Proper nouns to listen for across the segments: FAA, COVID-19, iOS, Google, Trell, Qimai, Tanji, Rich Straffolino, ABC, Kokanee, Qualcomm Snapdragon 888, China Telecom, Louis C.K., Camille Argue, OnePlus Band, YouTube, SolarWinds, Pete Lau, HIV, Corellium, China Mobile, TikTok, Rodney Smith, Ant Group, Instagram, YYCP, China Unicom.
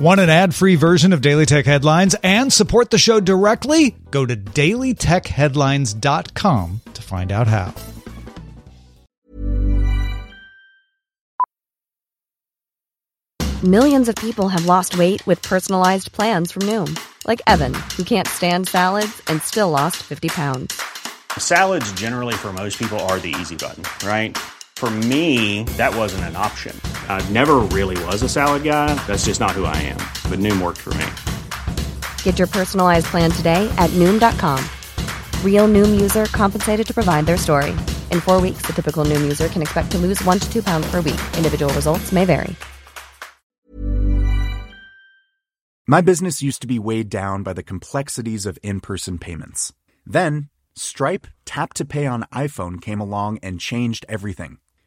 Want an ad-free version of Daily Tech Headlines and support the show directly? Go to dailytechheadlines.com to find out how. Millions of people have lost weight with personalized plans from Noom, like Evan, who can't stand salads and still lost 50 pounds. Salads generally for most people are the easy button, right? For me, that wasn't an option. I never really was a salad guy. That's just not who I am. But Noom worked for me. Get your personalized plan today at Noom.com. Real Noom user compensated to provide their story. In 4 weeks, the typical Noom user can expect to lose 1 to 2 pounds per week. Individual results may vary. My business used to be weighed down by the complexities of in-person payments. Then, Stripe Tap to Pay on iPhone came along and changed everything.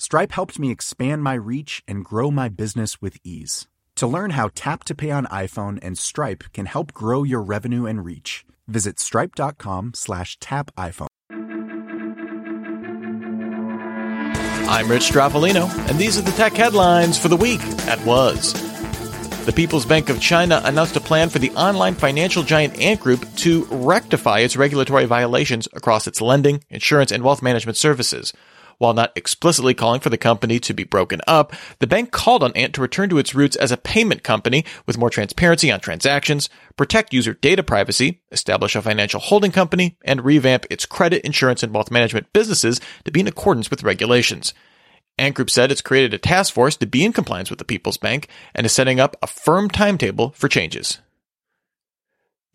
Stripe helped me expand my reach and grow my business with ease. To learn how Tap to Pay on iPhone and Stripe can help grow your revenue and reach, visit stripe.com/tapiphone. I'm Rich Straffolino, and these are the tech headlines for the week that was. The People's Bank of China announced a plan for the online financial giant Ant Group to rectify its regulatory violations across its lending, insurance, and wealth management services. While not explicitly calling for the company to be broken up, the bank called on Ant to return to its roots as a payment company with more transparency on transactions, protect user data privacy, establish a financial holding company, and revamp its credit, insurance, and wealth management businesses to be in accordance with regulations. Ant Group said it's created a task force to be in compliance with the People's Bank and is setting up a firm timetable for changes.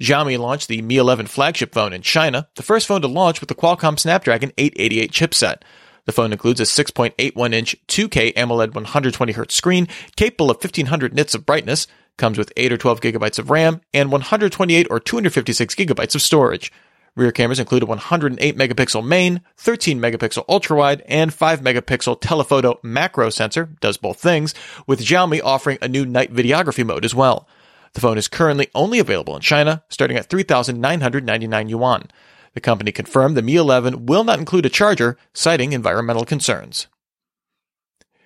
Xiaomi launched the Mi 11 flagship phone in China, the first phone to launch with the Qualcomm Snapdragon 888 chipset. The phone includes a 6.81-inch 2K AMOLED 120Hz screen capable of 1,500 nits of brightness, comes with 8 or 12 gigabytes of RAM, and 128 or 256 gigabytes of storage. Rear cameras include a 108-megapixel main, 13-megapixel ultra-wide, and 5-megapixel telephoto macro sensor, does both things, with Xiaomi offering a new night videography mode as well. The phone is currently only available in China, starting at 3,999 yuan. The company confirmed the Mi 11 will not include a charger, citing environmental concerns.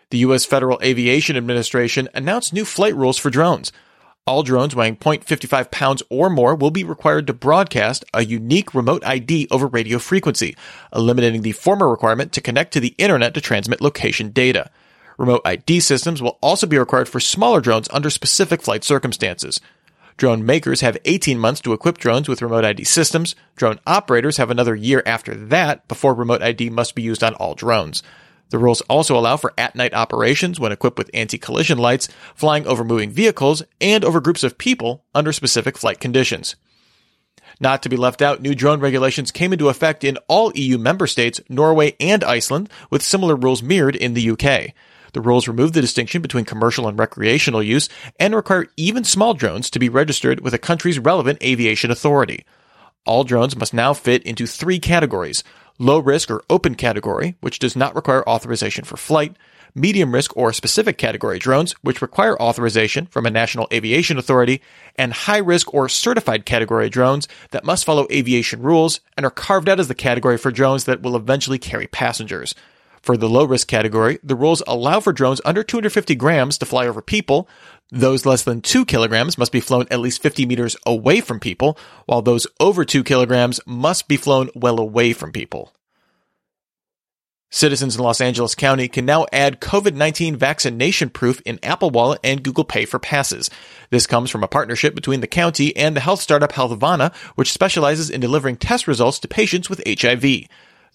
The U.S. Federal Aviation Administration announced new flight rules for drones. All drones weighing 0.55 pounds or more will be required to broadcast a unique remote ID over radio frequency, eliminating the former requirement to connect to the internet to transmit location data. Remote ID systems will also be required for smaller drones under specific flight circumstances. Drone makers have 18 months to equip drones with remote ID systems. Drone operators have another year after that before remote ID must be used on all drones. The rules also allow for at-night operations when equipped with anti-collision lights, flying over moving vehicles, and over groups of people under specific flight conditions. Not to be left out, new drone regulations came into effect in all EU member states, Norway, and Iceland, with similar rules mirrored in the UK. The rules remove the distinction between commercial and recreational use and require even small drones to be registered with a country's relevant aviation authority. All drones must now fit into three categories: low risk or open category, which does not require authorization for flight; medium risk or specific category drones, which require authorization from a national aviation authority; and high risk or certified category drones that must follow aviation rules and are carved out as the category for drones that will eventually carry passengers. For the low risk category, the rules allow for drones under 250 grams to fly over people. Those less than 2 kilograms must be flown at least 50 meters away from people, while those over 2 kilograms must be flown well away from people. Citizens in Los Angeles County can now add COVID-19 vaccination proof in Apple Wallet and Google Pay for passes. This comes from a partnership between the county and the health startup Healthvana, which specializes in delivering test results to patients with HIV.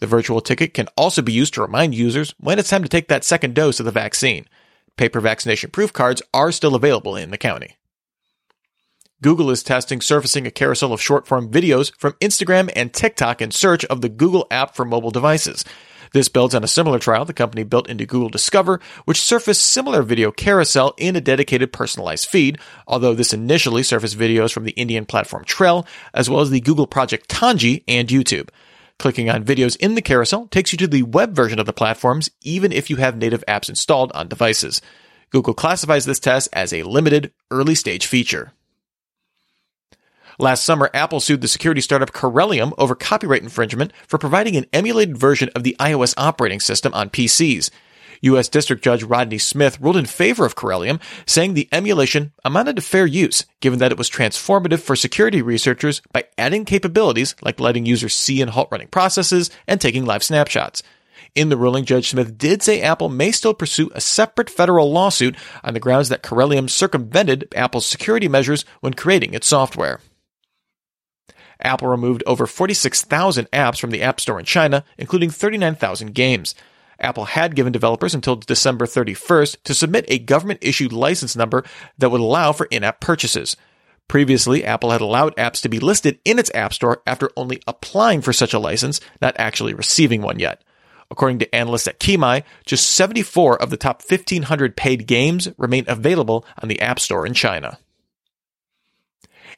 The virtual ticket can also be used to remind users when it's time to take that second dose of the vaccine. Paper vaccination proof cards are still available in the county. Google is testing surfacing a carousel of short-form videos from Instagram and TikTok in search of the Google app for mobile devices. This builds on a similar trial the company built into Google Discover, which surfaced similar video carousel in a dedicated personalized feed, although this initially surfaced videos from the Indian platform Trell, as well as the Google project Tanji and YouTube. Clicking on videos in the carousel takes you to the web version of the platforms, even if you have native apps installed on devices. Google classifies this test as a limited, early-stage feature. Last summer, Apple sued the security startup Corellium over copyright infringement for providing an emulated version of the iOS operating system on PCs. U.S. District Judge Rodney Smith ruled in favor of Corellium, saying the emulation amounted to fair use, given that it was transformative for security researchers by adding capabilities like letting users see and halt running processes and taking live snapshots. In the ruling, Judge Smith did say Apple may still pursue a separate federal lawsuit on the grounds that Corellium circumvented Apple's security measures when creating its software. Apple removed over 46,000 apps from the App Store in China, including 39,000 games. Apple had given developers until December 31st to submit a government-issued license number that would allow for in-app purchases. Previously, Apple had allowed apps to be listed in its App Store after only applying for such a license, not actually receiving one yet. According to analysts at Qimai, just 74 of the top 1,500 paid games remain available on the App Store in China.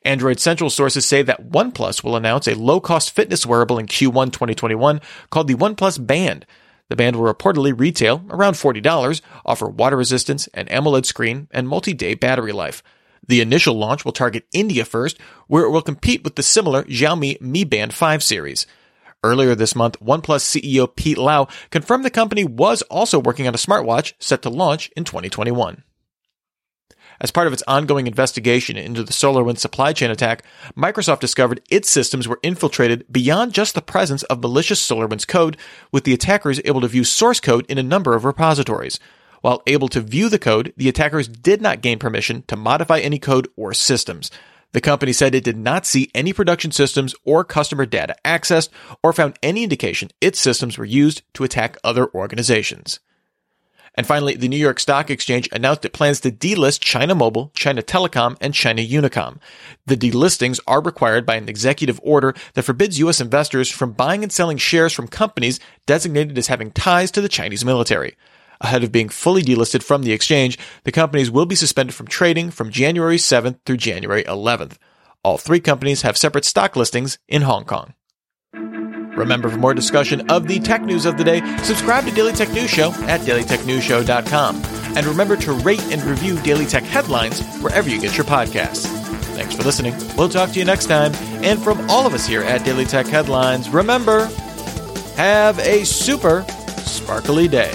Android Central sources say that OnePlus will announce a low-cost fitness wearable in Q1 2021 called the OnePlus Band. The band will reportedly retail around $40, offer water resistance, an AMOLED screen, and multi-day battery life. The initial launch will target India first, where it will compete with the similar Xiaomi Mi Band 5 series. Earlier this month, OnePlus CEO Pete Lau confirmed the company was also working on a smartwatch set to launch in 2021. As part of its ongoing investigation into the SolarWinds supply chain attack, Microsoft discovered its systems were infiltrated beyond just the presence of malicious SolarWinds code, with the attackers able to view source code in a number of repositories. While able to view the code, the attackers did not gain permission to modify any code or systems. The company said it did not see any production systems or customer data accessed, or found any indication its systems were used to attack other organizations. And finally, the New York Stock Exchange announced it plans to delist China Mobile, China Telecom, and China Unicom. The delistings are required by an executive order that forbids U.S. investors from buying and selling shares from companies designated as having ties to the Chinese military. Ahead of being fully delisted from the exchange, the companies will be suspended from trading from January 7th through January 11th. All three companies have separate stock listings in Hong Kong. Remember, for more discussion of the tech news of the day, subscribe to Daily Tech News Show at dailytechnewsshow.com. And remember to rate and review Daily Tech Headlines wherever you get your podcasts. Thanks for listening. We'll talk to you next time. And from all of us here at Daily Tech Headlines, remember, have a super sparkly day.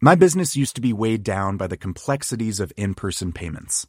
My business used to be weighed down by the complexities of in-person payments.